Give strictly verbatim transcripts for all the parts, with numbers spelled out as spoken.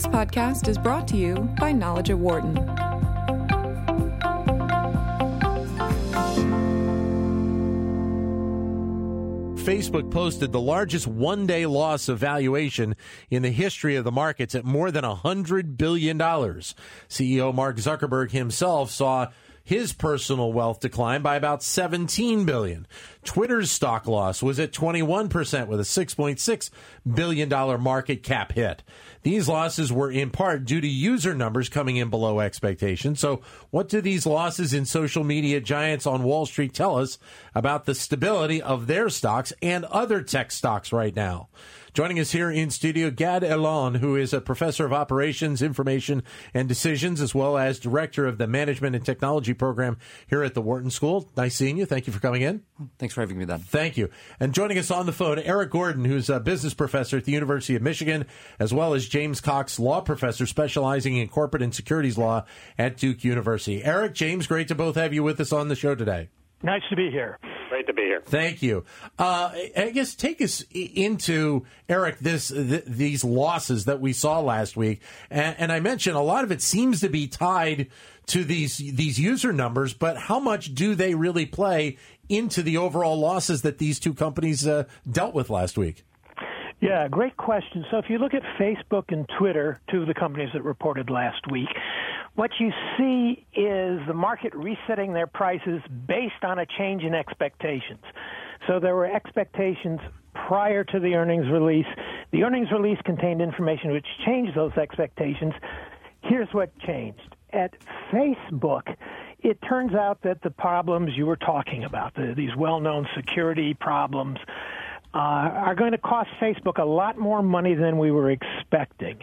This podcast is brought to you by Knowledge at Wharton. Facebook posted the largest one-day loss of valuation in the history of the markets at more than one hundred billion dollars. C E O Mark Zuckerberg himself saw his personal wealth declined by about seventeen billion dollars. Twitter's stock loss was at twenty-one percent with a six point six billion dollars market cap hit. These losses were in part due to user numbers coming in below expectations. So what do these losses in social media giants on Wall Street tell us about the stability of their stocks and other tech stocks right now? Joining us here in studio, Gad Allon, who is a professor of operations, information, and decisions, as well as director of the management and technology program here at the Wharton School. Nice seeing you. Thank you for coming in. Thanks for having me, Dan. Thank you. And joining us on the phone, Eric Gordon, who's a business professor at the University of Michigan, as well as James Cox, law professor specializing in corporate and securities law at Duke University. Eric, James, great to both have you with us on the show today. Nice to be here. Great to be here. Thank you. Uh, I guess take us into, Eric, this th- these losses that we saw last week. And, and I mentioned a lot of it seems to be tied to these these user numbers, but how much do they really play into the overall losses that these two companies uh, dealt with last week? Yeah, great question. So if you look at Facebook and Twitter, two of the companies that reported last week, what you see is the market resetting their prices based on a change in expectations. So there were expectations prior to the earnings release. The earnings release contained information which changed those expectations. Here's what changed. At Facebook, it turns out that the problems you were talking about, the, these well-known security problems, uh, are going to cost Facebook a lot more money than we were expecting.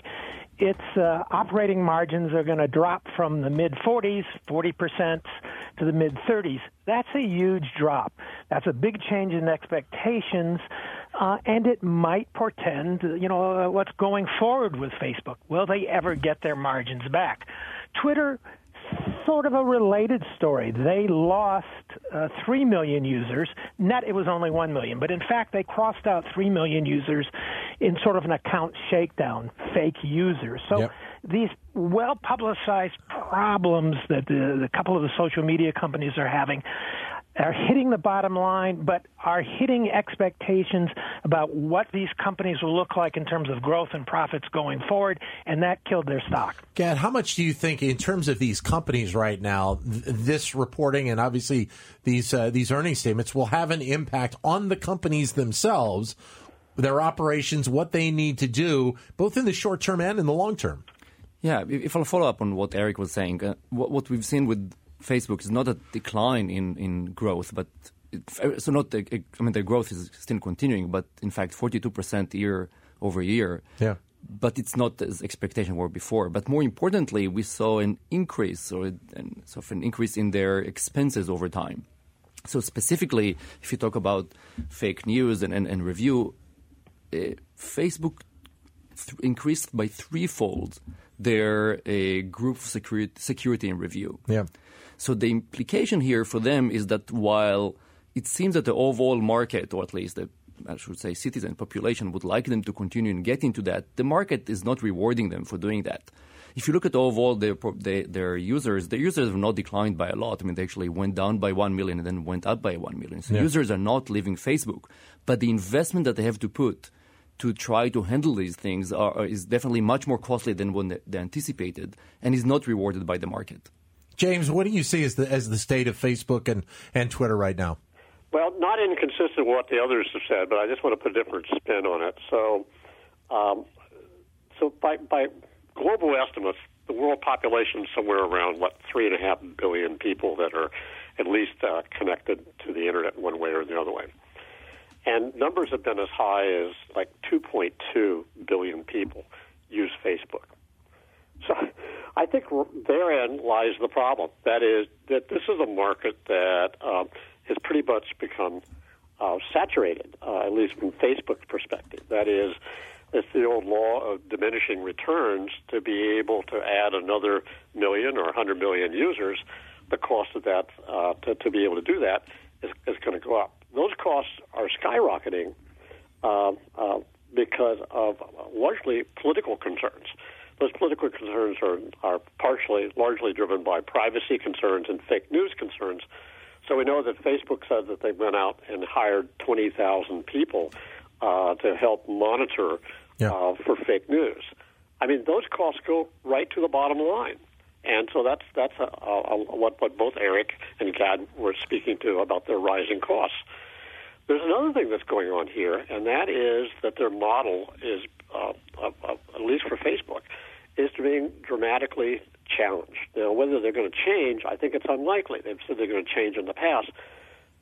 Its uh, operating margins are going to drop from the mid forties, forty percent, to the mid thirties. That's a huge drop. That's a big change in expectations, uh, and it might portend, you know, what's going forward with Facebook. Will they ever get their margins back? Twitter, sort of a related story. They lost uh, three million users. Net, it was only one million. But in fact, they crossed out three million users in sort of an account shakedown, fake users. So yep. These well-publicized problems that the, the couple of the social media companies are having are hitting the bottom line, but are hitting expectations about what these companies will look like in terms of growth and profits going forward, and that killed their stock. Gad, how much do you think, in terms of these companies right now, th- this reporting and obviously these uh, these earnings statements will have an impact on the companies themselves, their operations, what they need to do, both in the short term and in the long term? Yeah, if I'll follow up on what Eric was saying, uh, what, what we've seen with Facebook is not a decline in, in growth, but it, so not. A, a, I mean, the growth is still continuing, but in fact, forty-two percent year over year. Yeah. But it's not as expectation were before. But more importantly, we saw an increase or an, sort of an increase in their expenses over time. So specifically, if you talk about fake news and and, and review, uh, Facebook th- increased by threefold their uh, group for security, security and review. Yeah. So the implication here for them is that while it seems that the overall market, or at least the, I should say, citizen population would like them to continue and get into that, the market is not rewarding them for doing that. If you look at overall their, their, their users, their users have not declined by a lot. I mean, they actually went down by one million and then went up by one million. So yeah. Users are not leaving Facebook. But the investment that they have to put to try to handle these things are, is definitely much more costly than what they anticipated and is not rewarded by the market. James, what do you see as the as the state of Facebook and, and Twitter right now? Well, not inconsistent with what the others have said, but I just want to put a different spin on it. So, um, so by by global estimates, the world population is somewhere around, what, three and a half billion people that are at least uh, connected to the internet one way or the other way. And numbers have been as high as like two point two billion people use Facebook. So I think therein lies the problem. That is, that this is a market that um, has pretty much become uh, saturated, uh, at least from Facebook's perspective. That is, it's the old law of diminishing returns. To be able to add another million or one hundred million users, the cost of that, uh, to, to be able to do that, is, is going to go up. Those costs are skyrocketing uh, uh, because of largely political concerns. Those political concerns are, are partially, largely driven by privacy concerns and fake news concerns. So we know that Facebook said that they went out and hired twenty thousand people uh, to help monitor yeah. uh, for fake news. I mean, those costs go right to the bottom line. And so that's that's a, a, a, what, what both Eric and Gad were speaking to about their rising costs. There's another thing that's going on here, and that is that their model is, uh, uh, uh, at least for Facebook, is being dramatically challenged. Now, whether they're going to change, I think it's unlikely. They've said they're going to change in the past.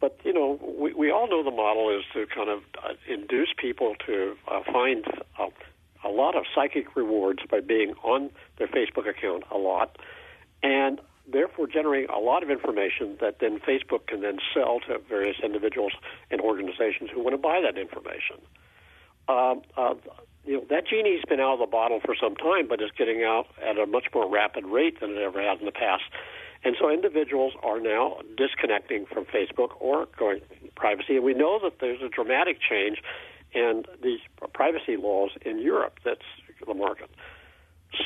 But, you know, we, we all know the model is to kind of uh, induce people to uh, find uh, a lot of psychic rewards by being on their Facebook account a lot, and therefore generating a lot of information that then Facebook can then sell to various individuals and organizations who want to buy that information. Um, uh, you know, that genie's been out of the bottle for some time, but is getting out at a much more rapid rate than it ever has in the past. And so individuals are now disconnecting from Facebook or going to privacy. And we know that there's a dramatic change in these privacy laws in Europe. That's the market.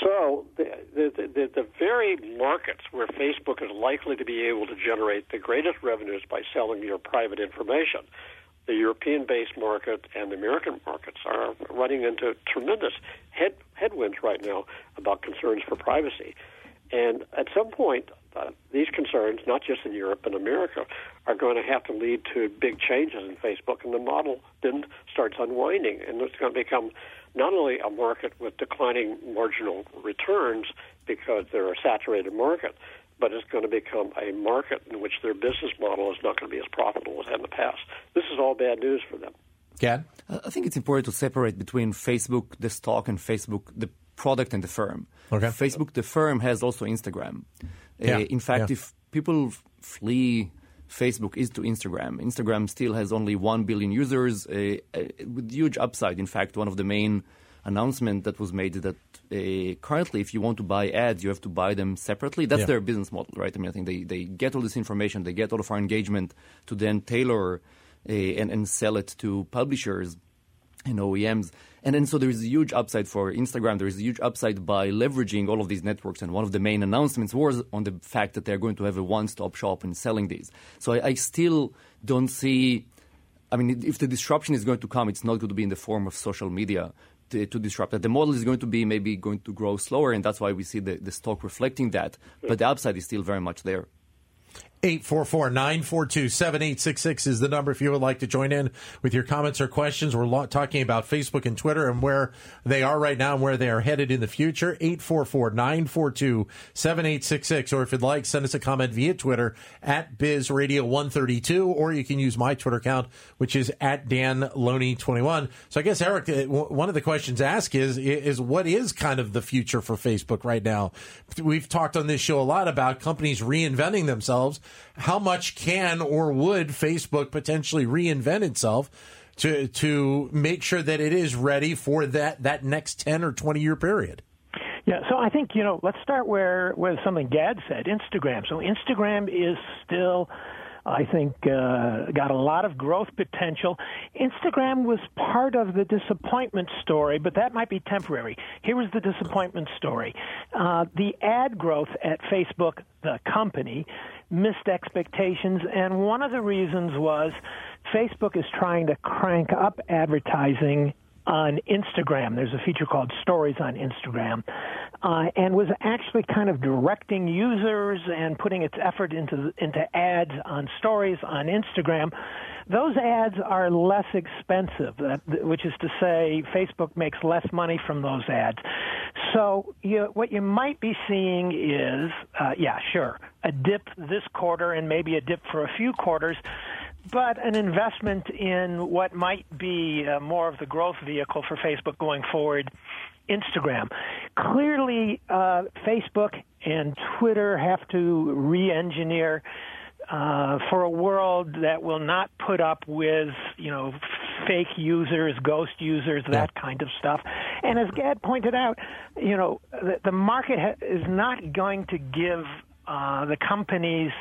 So the, the, the, the very markets where Facebook is likely to be able to generate the greatest revenues by selling your private information, the European-based market and the American markets, are running into tremendous head, headwinds right now about concerns for privacy. And at some point, uh, these concerns, not just in Europe and America, are going to have to lead to big changes in Facebook, and the model then starts unwinding, and it's going to become not only a market with declining marginal returns because they're a saturated market, but it's going to become a market in which their business model is not going to be as profitable as it had in the past. This is all bad news for them. Gad? I think it's important to separate between Facebook, the stock, and Facebook, the product and the firm. Okay. Facebook, the firm, has also Instagram. Yeah. Uh, in fact, yeah. if people flee Facebook is to Instagram. Instagram still has only one billion users uh, uh, with huge upside. In fact, one of the main announcements that was made is that uh, currently if you want to buy ads, you have to buy them separately. That's yeah. their business model, right? I mean, I think they, they get all this information, they get all of our engagement to then tailor uh, and, and sell it to publishers and O E Ms. And then so there is a huge upside for Instagram. There is a huge upside by leveraging all of these networks. And one of the main announcements was on the fact that they're going to have a one-stop shop in selling these. So I, I still don't see – I mean, if the disruption is going to come, it's not going to be in the form of social media to, to disrupt that. The model is going to be maybe going to grow slower, and that's why we see the, the stock reflecting that. But the upside is still very much there. eight four four, nine four two, seven eight six six is the number if you would like to join in with your comments or questions. We're talking about Facebook and Twitter and where they are right now and where they are headed in the future. eight four four, nine four two, seven eight six six. Or if you'd like, send us a comment via Twitter at Biz Radio one thirty-two. Or you can use my Twitter account, which is at Dan Loney twenty-one. So I guess, Eric, one of the questions asked is, is what is kind of the future for Facebook right now? We've talked on this show a lot about companies reinventing themselves. How much can or would Facebook potentially reinvent itself to to make sure that it is ready for that, that next ten or twenty-year period? Yeah, so I think, you know, let's start where, where something Gad said, Instagram. So Instagram is still, I think, uh, got a lot of growth potential. Instagram was part of the disappointment story, but that might be temporary. Here was the disappointment story. Uh, the ad growth at Facebook, the company, missed expectations, and one of the reasons was Facebook is trying to crank up advertising on Instagram. There's a feature called Stories on Instagram, uh, and was actually kind of directing users and putting its effort into into ads on Stories on Instagram. Those ads are less expensive, which is to say Facebook makes less money from those ads. So you, what you might be seeing is, uh, yeah, sure, a dip this quarter and maybe a dip for a few quarters, but an investment in what might be uh, more of the growth vehicle for Facebook going forward, Instagram. Clearly, uh, Facebook and Twitter have to re-engineer Uh, for a world that will not put up with, you know, fake users, ghost users, that kind of stuff. And as Gad pointed out, you know, the, the market ha- is not going to give uh, the companies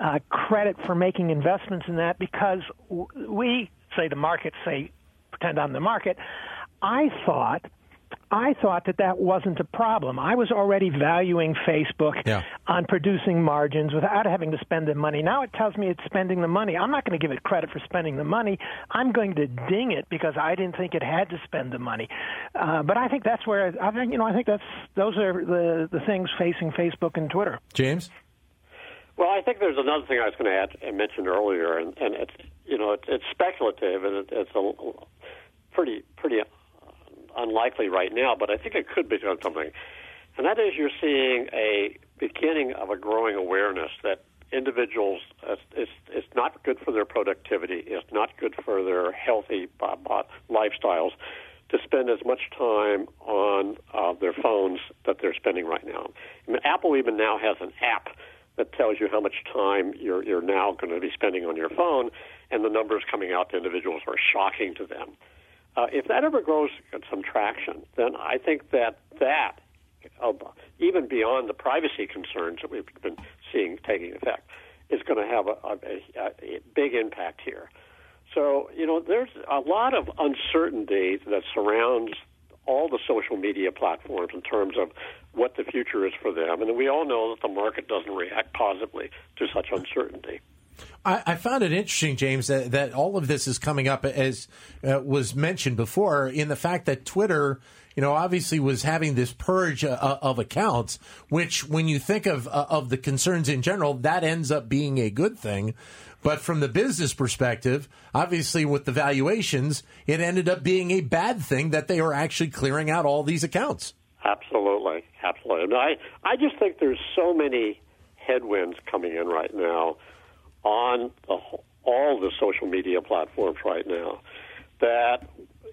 uh, credit for making investments in that because w- we, say the market, say, pretend I'm the market, I thought I thought that that wasn't a problem. I was already valuing Facebook yeah. on producing margins without having to spend the money. Now it tells me it's spending the money. I'm not going to give it credit for spending the money. I'm going to ding it because I didn't think it had to spend the money. Uh, but I think that's where I think you know I think that's those are the the things facing Facebook and Twitter. James? Well, I think there's another thing I was going to add and mention earlier, and, and it's you know it's, it's speculative and it, it's a pretty pretty. unlikely right now, but I think it could become something. And that is you're seeing a beginning of a growing awareness that individuals, uh, it's, it's not good for their productivity, it's not good for their healthy b- b- lifestyles to spend as much time on uh, their phones that they're spending right now. I mean, Apple even now has an app that tells you how much time you're, you're now going to be spending on your phone, and the numbers coming out to individuals are shocking to them. Uh, if that ever grows some traction, then I think that that, uh, even beyond the privacy concerns that we've been seeing taking effect, is going to have a, a, a big impact here. So, you know, there's a lot of uncertainty that surrounds all the social media platforms in terms of what the future is for them. And we all know that the market doesn't react positively to such uncertainty. I, I found it interesting, James, that, that all of this is coming up, as uh, was mentioned before, in the fact that Twitter, you know, obviously was having this purge uh, of accounts, which when you think of uh, of the concerns in general, that ends up being a good thing. But from the business perspective, obviously with the valuations, it ended up being a bad thing that they are actually clearing out all these accounts. Absolutely. Absolutely. And I, I just think there's so many headwinds coming in right now on the, all the social media platforms right now, that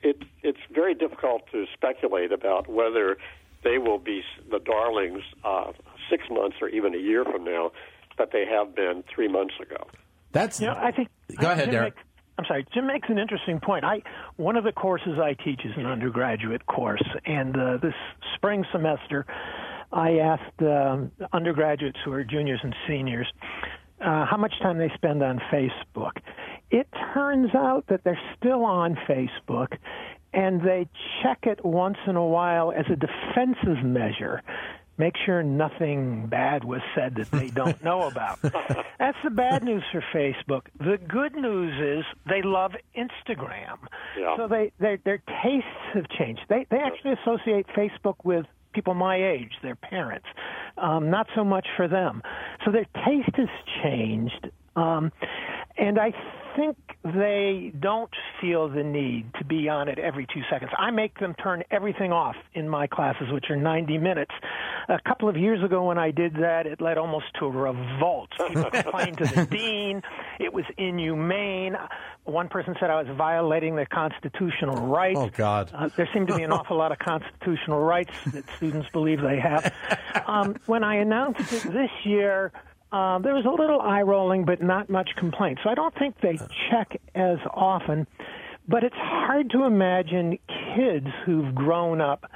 it, it's very difficult to speculate about whether they will be the darlings uh, six months or even a year from now that they have been three months ago. That's you know, I think. Go I ahead, Jim Derek. Makes, I'm sorry. Jim makes an interesting point. I one of the courses I teach is an undergraduate course, and uh, this spring semester, I asked um, undergraduates who are juniors and seniors Uh, how much time they spend on Facebook. It turns out that they're still on Facebook, and they check it once in a while as a defensive measure. Make sure nothing bad was said that they don't know about. That's the bad news for Facebook. The good news is they love Instagram. Yeah. So they, they, their tastes have changed. They, they actually associate Facebook with people my age, their parents, um, not so much for them. So their taste has changed, um, and I think they don't feel the need to be on it every two seconds. I make them turn everything off in my classes, which are ninety minutes. A couple of years ago when I did that, it led almost to a revolt. People complained to the dean. It was inhumane. One person said I was violating their constitutional rights. Oh, God. Uh, there seemed to be an awful lot of constitutional rights that students believe they have. Um, when I announced it this year, Uh, there was a little eye-rolling, but not much complaint. So I don't think they check as often. But it's hard to imagine kids who've grown up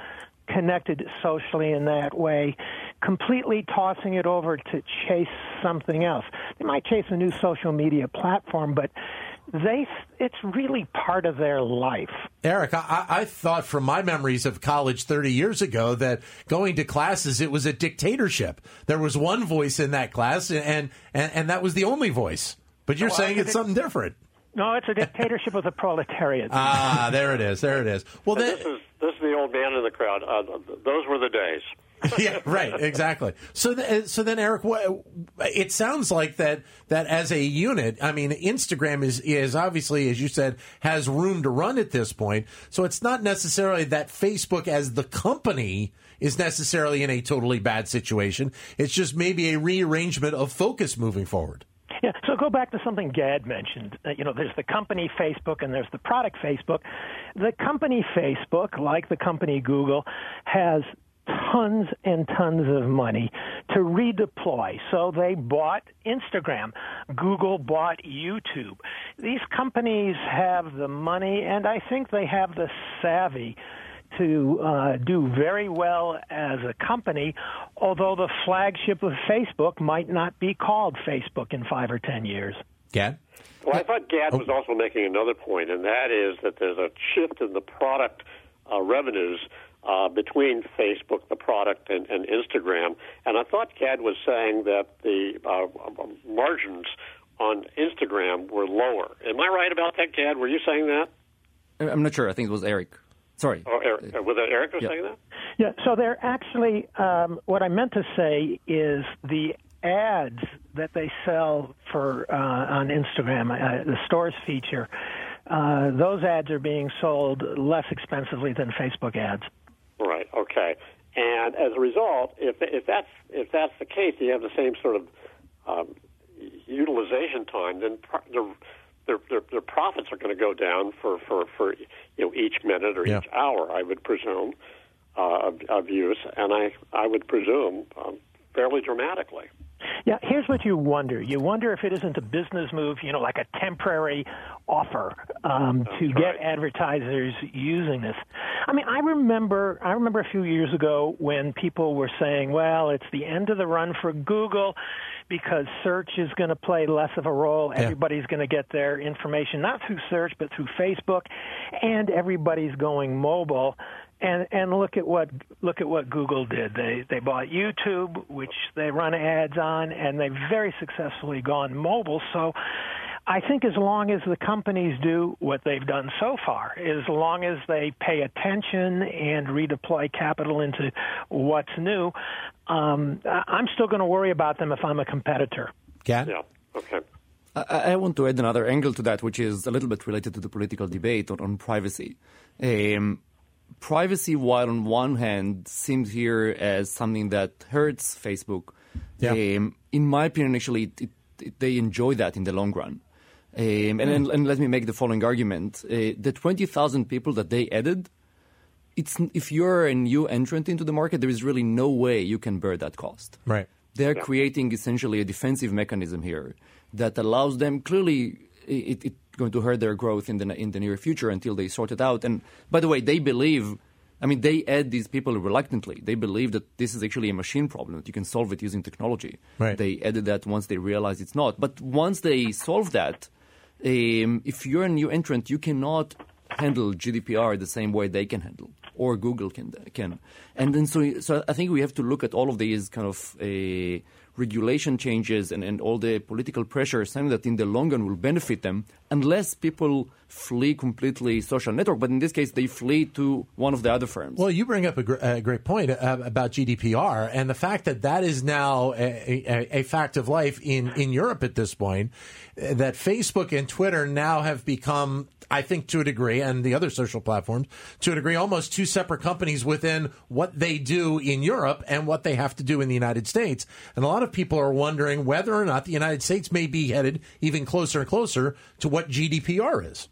connected socially in that way, completely tossing it over to chase something else. They might chase a new social media platform, but they it's really part of their life. Eric, I, I thought from my memories of college thirty years ago that going to classes, it was a dictatorship. There was one voice in that class, and, and, and that was the only voice. But you're well, saying it's something different. No, it's a dictatorship of the proletariat. Ah, there it is. There it is. Well, then, this is this is the old man in the crowd. Uh, those were the days. Yeah, right. Exactly. So, th- so then, Eric, wh- it sounds like that that as a unit, I mean, Instagram is is obviously, as you said, has room to run at this point. So it's not necessarily that Facebook as the company is necessarily in a totally bad situation. It's just maybe a rearrangement of focus moving forward. Yeah, so go back to something Gad mentioned. Uh, you know, there's the company Facebook and there's the product Facebook. The company Facebook, like the company Google, has tons and tons of money to redeploy. So they bought Instagram. Google bought YouTube. These companies have the money, and I think they have the savvy to uh, do very well as a company, although the flagship of Facebook might not be called Facebook in five or ten years. Gad? Well, I thought Gad oh. was also making another point, and that is that there's a shift in the product uh, revenues uh, between Facebook, the product, and, and Instagram. And I thought Gad was saying that the uh, margins on Instagram were lower. Am I right about that, Gad? Were you saying that? I'm not sure. I think it was Eric. Sorry. Oh, Eric. Was that Eric was yeah. saying that? Yeah. So they're actually, um, what I meant to say is the ads that they sell for uh, on Instagram, uh, the stores feature, uh, those ads are being sold less expensively than Facebook ads. Right. Okay. And as a result, if if that's if that's the case, you have the same sort of um, utilization time. Then the Their, their, their profits are going to go down for, for, for you know, each minute or yeah. each hour, I would presume, uh, of, of use, and I, I would presume um, fairly dramatically. Yeah, here's what you wonder. You wonder if it isn't a business move, you know, like a temporary offer um, to get right. advertisers using this. I mean, I remember I remember a few years ago when people were saying, well, it's the end of the run for Google because search is going to play less of a role. Yeah. Everybody's going to get their information, not through search, but through Facebook, and everybody's going mobile. And and look at what look at what Google did. They they bought YouTube, which they run ads on, and they've very successfully gone mobile. So I think as long as the companies do what they've done so far, as long as they pay attention and redeploy capital into what's new, um, I'm still going to worry about them if I'm a competitor. Yeah. Yeah. Okay. I want to add another angle to that, which is a little bit related to the political debate on, on privacy. Um, Privacy, while on one hand, seems here as something that hurts Facebook. Yeah. Um, in my opinion, actually, it, it, it, they enjoy that in the long run. Um, and, mm. and, and let me make the following argument. Uh, the twenty thousand people that they added, it's if you're a new entrant into the market, there is really no way you can bear that cost. Right. They're yeah. creating essentially a defensive mechanism here that allows them clearly it, it going to hurt their growth in the in the near future until they sort it out. And by the way, they believe, I mean, they add these people reluctantly. They believe that this is actually a machine problem, that you can solve it using technology. Right. They added that once they realize it's not. But once they solve that, um, if you're a new entrant, you cannot handle G D P R the same way they can handle, or Google can. can. And then so, so I think we have to look at all of these kind of uh, regulation changes and, and all the political pressure, something that in the long run will benefit them unless people flee completely social network. But in this case, they flee to one of the other firms. Well, you bring up a, gr- a great point uh, about G D P R and the fact that that is now a, a, a fact of life in, in Europe at this point, that Facebook and Twitter now have become, I think to a degree, and the other social platforms, to a degree, almost two separate companies within what they do in Europe and what they have to do in the United States. And a lot of people are wondering whether or not the United States may be headed even closer and closer to what G D P R is.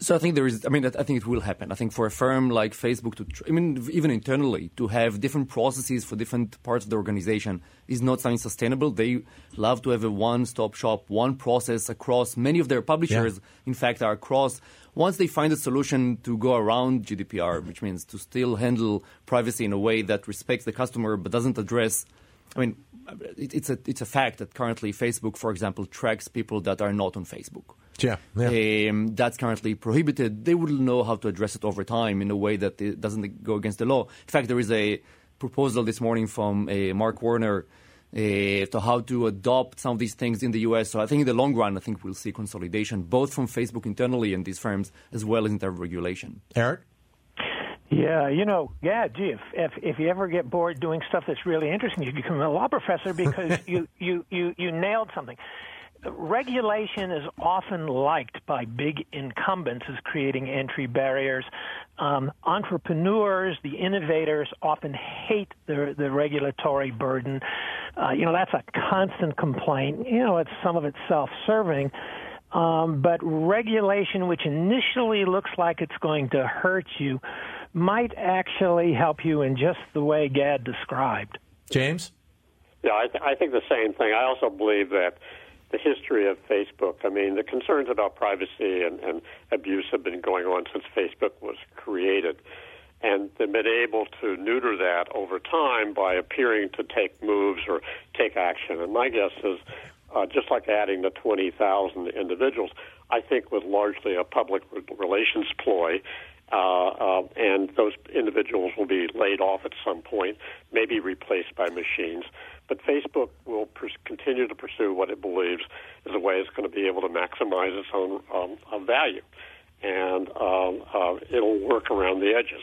So I think there is, I mean, I think it will happen. I think for a firm like Facebook to, I mean, even internally, to have different processes for different parts of the organization is not something sustainable. They love to have a one-stop shop, one process across many of their publishers, yeah. in fact, are across. Once they find a solution to go around G D P R, which means to still handle privacy in a way that respects the customer but doesn't address, I mean, it, it's a it's a fact that currently Facebook, for example, tracks people that are not on Facebook. Yeah, yeah. Um, that's currently prohibited. They will know how to address it over time in a way that it doesn't go against the law. In fact, there is a proposal this morning from uh, Mark Warner uh, to how to adopt some of these things in the U S. So I think in the long run, I think we'll see consolidation, both from Facebook internally and these firms, as well as in their regulation. Eric? Yeah, you know, yeah, gee, if, if if you ever get bored doing stuff that's really interesting, you become a law professor because you, you, you, you nailed something. Regulation is often liked by big incumbents as creating entry barriers. Um, entrepreneurs, the innovators, often hate the, the regulatory burden. Uh, you know, that's a constant complaint. You know, it's some of it's self-serving. Um, but regulation, which initially looks like it's going to hurt you, might actually help you in just the way Gad described. James? Yeah, I, th- I think the same thing. I also believe that the history of Facebook, I mean, the concerns about privacy and, and abuse have been going on since Facebook was created. And they've been able to neuter that over time by appearing to take moves or take action. And my guess is, uh, just like adding the twenty thousand individuals, I think was largely a public relations ploy. uh, uh, and those individuals will be laid off at some point, maybe replaced by machines. But Facebook will pers- continue to pursue what it believes is a way it's going to be able to maximize its own um, value, and um, uh, it'll work around the edges.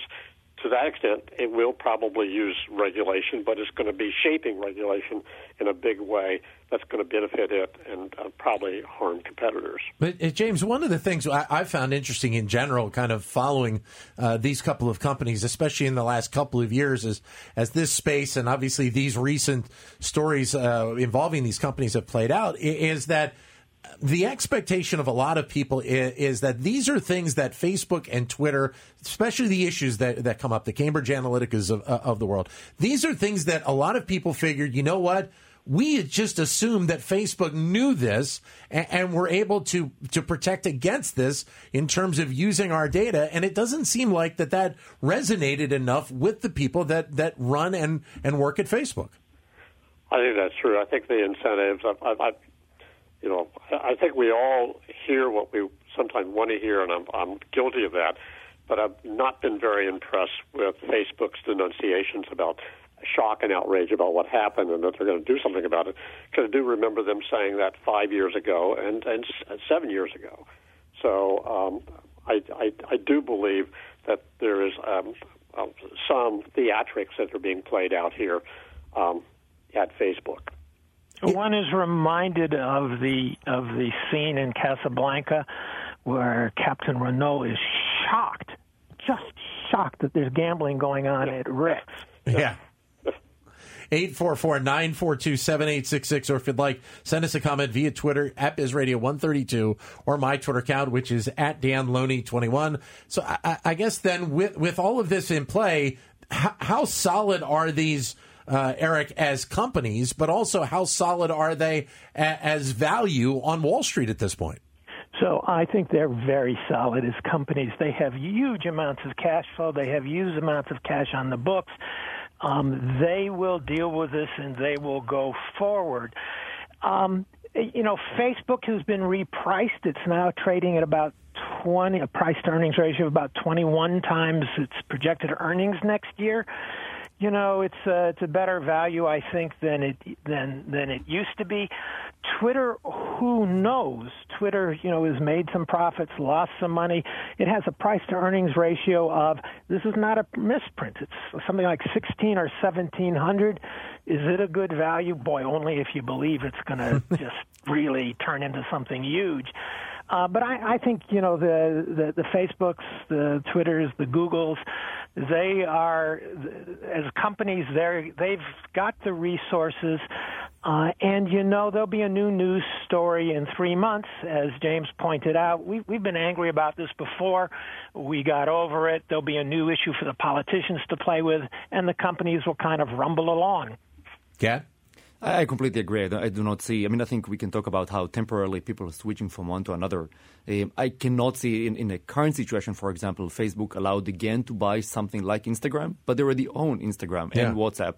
To that extent, it will probably use regulation, but it's going to be shaping regulation in a big way that's going to benefit it and uh, probably harm competitors. But, uh, James, one of the things I, I found interesting in general, kind of following uh, these couple of companies, especially in the last couple of years, is as this space and obviously these recent stories uh, involving these companies have played out, is that the expectation of a lot of people is, is that these are things that Facebook and Twitter, especially the issues that, that come up, the Cambridge Analyticas of, uh, of the world, these are things that a lot of people figured, you know what, we just assumed that Facebook knew this and, and were able to, to protect against this in terms of using our data. And it doesn't seem like that that resonated enough with the people that, that run and, and work at Facebook. I think that's true. I think the incentives, I've, I've You know, I think we all hear what we sometimes want to hear, and I'm, I'm guilty of that, but I've not been very impressed with Facebook's denunciations about shock and outrage about what happened and that they're going to do something about it, because I do remember them saying that five years ago and, and seven years ago. So um, I, I, I do believe that there is um, some theatrics that are being played out here um, at Facebook. One is reminded of the of the scene in Casablanca where Captain Renault is shocked, just shocked that there's gambling going on at Rick's. Yeah. eight four four, nine four two, seven eight six six, or if you'd like, send us a comment via Twitter at Biz Radio one thirty-two or my Twitter account, which is at Dan Loney twenty-one. So I, I guess then with, with all of this in play, how, how solid are these Uh, Eric, as companies, but also how solid are they a- as value on Wall Street at this point? So I think they're very solid as companies. They have huge amounts of cash flow. They have huge amounts of cash on the books. Um, they will deal with this, and they will go forward. Um, you know, Facebook has been repriced. It's now trading at about twenty, a price-to-earnings ratio of about twenty-one times its projected earnings next year. You know, it's a, it's a better value, I think, than it than than it used to be. Twitter, who knows? Twitter, you know, has made some profits, lost some money. It has a price-to-earnings ratio of, this is not a misprint, it's something like sixteen or seventeen hundred. Is it a good value? Boy, only if you believe it's going to just really turn into something huge. Uh, but I, I think, you know, the, the, the Facebooks, the Twitters, the Googles, they are, as companies, they're, they've got the resources. Uh, and, you know, there'll be a new news story in three months, as James pointed out. We, we've been angry about this before. We got over it. There'll be a new issue for the politicians to play with, and the companies will kind of rumble along. Yeah. I completely agree. I do not see. I mean, I think we can talk about how temporarily people are switching from one to another. Um, I cannot see in, in the current situation, for example, Facebook allowed again to buy something like Instagram, but they already own Instagram yeah. and WhatsApp.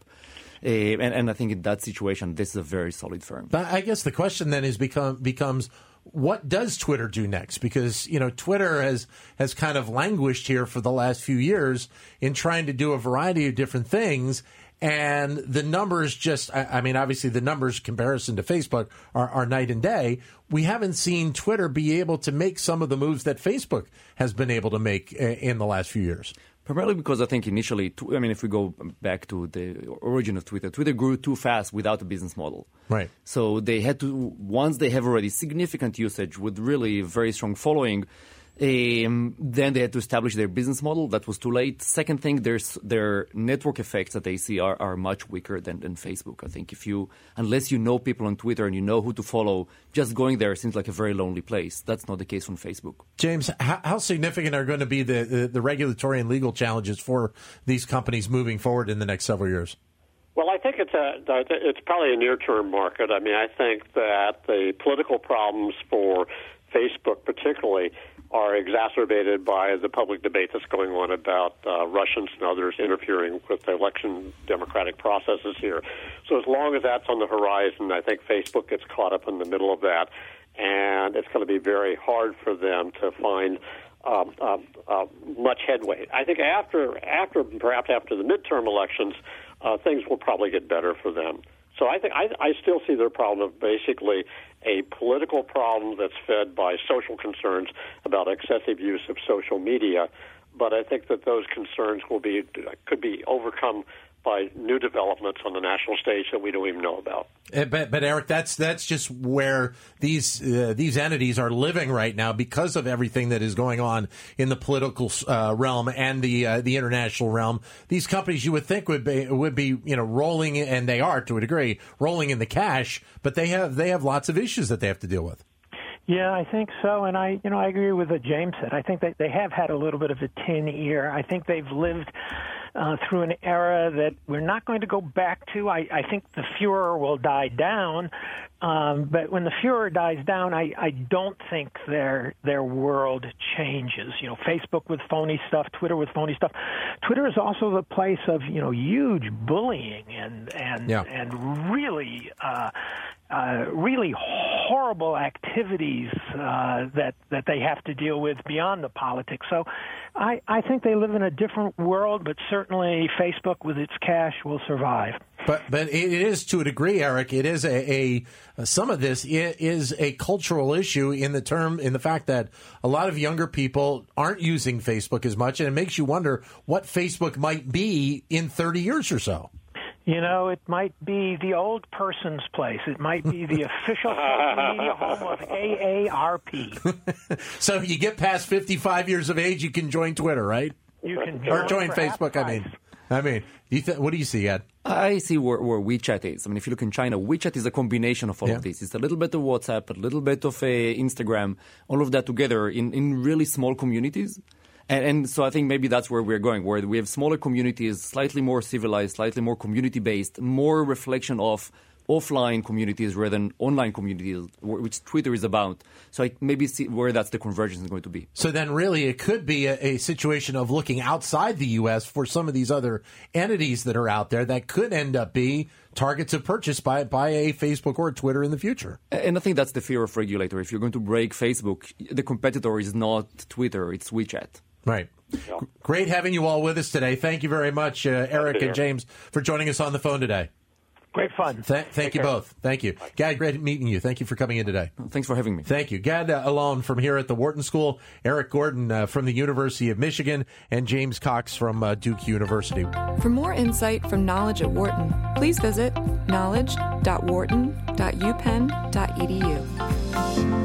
Uh, and, and I think in that situation, this is a very solid firm. But I guess the question then is become becomes, what does Twitter do next? Because, you know, Twitter has, has kind of languished here for the last few years in trying to do a variety of different things. And the numbers just, I mean, obviously the numbers comparison to Facebook are, are night and day. We haven't seen Twitter be able to make some of the moves that Facebook has been able to make in the last few years. Primarily because I think initially, I mean, if we go back to the origin of Twitter, Twitter grew too fast without a business model. Right. So they had to, once they have already significant usage with really very strong following, Um, then they had to establish their business model. That was too late. Second thing, there's their network effects that they see are, are much weaker than, than Facebook. I think if you, unless you know people on Twitter and you know who to follow, just going there seems like a very lonely place. That's not the case on Facebook. James, how, how significant are going to be the, the, the regulatory and legal challenges for these companies moving forward in the next several years? Well, I think it's a, it's probably a near-term market. I mean, I think that the political problems for Facebook particularly are exacerbated by the public debate that's going on about uh, Russians and others interfering with the election democratic processes here. So as long as that's on the horizon, I think Facebook gets caught up in the middle of that, and it's going to be very hard for them to find um, um, uh, much headway. I think after, after perhaps after the midterm elections, uh, things will probably get better for them. So I think I, I still see their problem of basically a political problem that's fed by social concerns about excessive use of social media. But I think that those concerns will be could be overcome by new developments on the national stage that we don't even know about. But, but Eric, that's that's just where these uh, these entities are living right now because of everything that is going on in the political uh, realm and the uh, the international realm. These companies you would think would be would be you know rolling, and they are to a degree rolling in the cash, but they have they have lots of issues that they have to deal with. Yeah, I think so, and I, you know, I agree with what James said. I think that they have had a little bit of a tin ear. I think they've lived uh, through an era that we're not going to go back to. I, I think the Fuhrer will die down, um, but when the Fuhrer dies down, I, I don't think their their world changes. You know, Facebook with phony stuff, Twitter with phony stuff. Twitter is also the place of you know huge bullying and and yeah. and really. Uh, Uh, really horrible activities uh, that that they have to deal with beyond the politics. So I, I think they live in a different world, but certainly Facebook with its cash will survive. But but it is, to a degree, Eric, it is a, a some of this is a cultural issue in the term in the fact that a lot of younger people aren't using Facebook as much, and it makes you wonder what Facebook might be in thirty years or so. You know, it might be the old person's place. It might be the official social media home of A A R P. So if you get past fifty-five years of age, you can join Twitter, right? You can join Or join Facebook, I mean. I mean, you th- what do you see, Ed? I see where, where WeChat is. I mean, if you look in China, WeChat is a combination of all yeah. of this. It's a little bit of WhatsApp, a little bit of uh, Instagram, all of that together in, in really small communities. And, and so I think maybe that's where we're going, where we have smaller communities, slightly more civilized, slightly more community-based, more reflection of offline communities rather than online communities, which Twitter is about. So I maybe see where that's the convergence is going to be. So then really it could be a, a situation of looking outside the U S for some of these other entities that are out there that could end up being targets of purchase by by a Facebook or a Twitter in the future. And I think that's the fear of regulator. If you're going to break Facebook, the competitor is not Twitter, it's WeChat. Right. Yeah. Great having you all with us today. Thank you very much, uh, Eric and James, for joining us on the phone today. Great fun. Th- thank Take you care. both. Thank you. Gad, great meeting you. Thank you for coming in today. Thanks for having me. Thank you. Gad Allon from here at the Wharton School, Eric Gordon uh, from the University of Michigan, and James Cox from uh, Duke University. For more insight from Knowledge at Wharton, please visit knowledge dot wharton dot u penn dot e d u.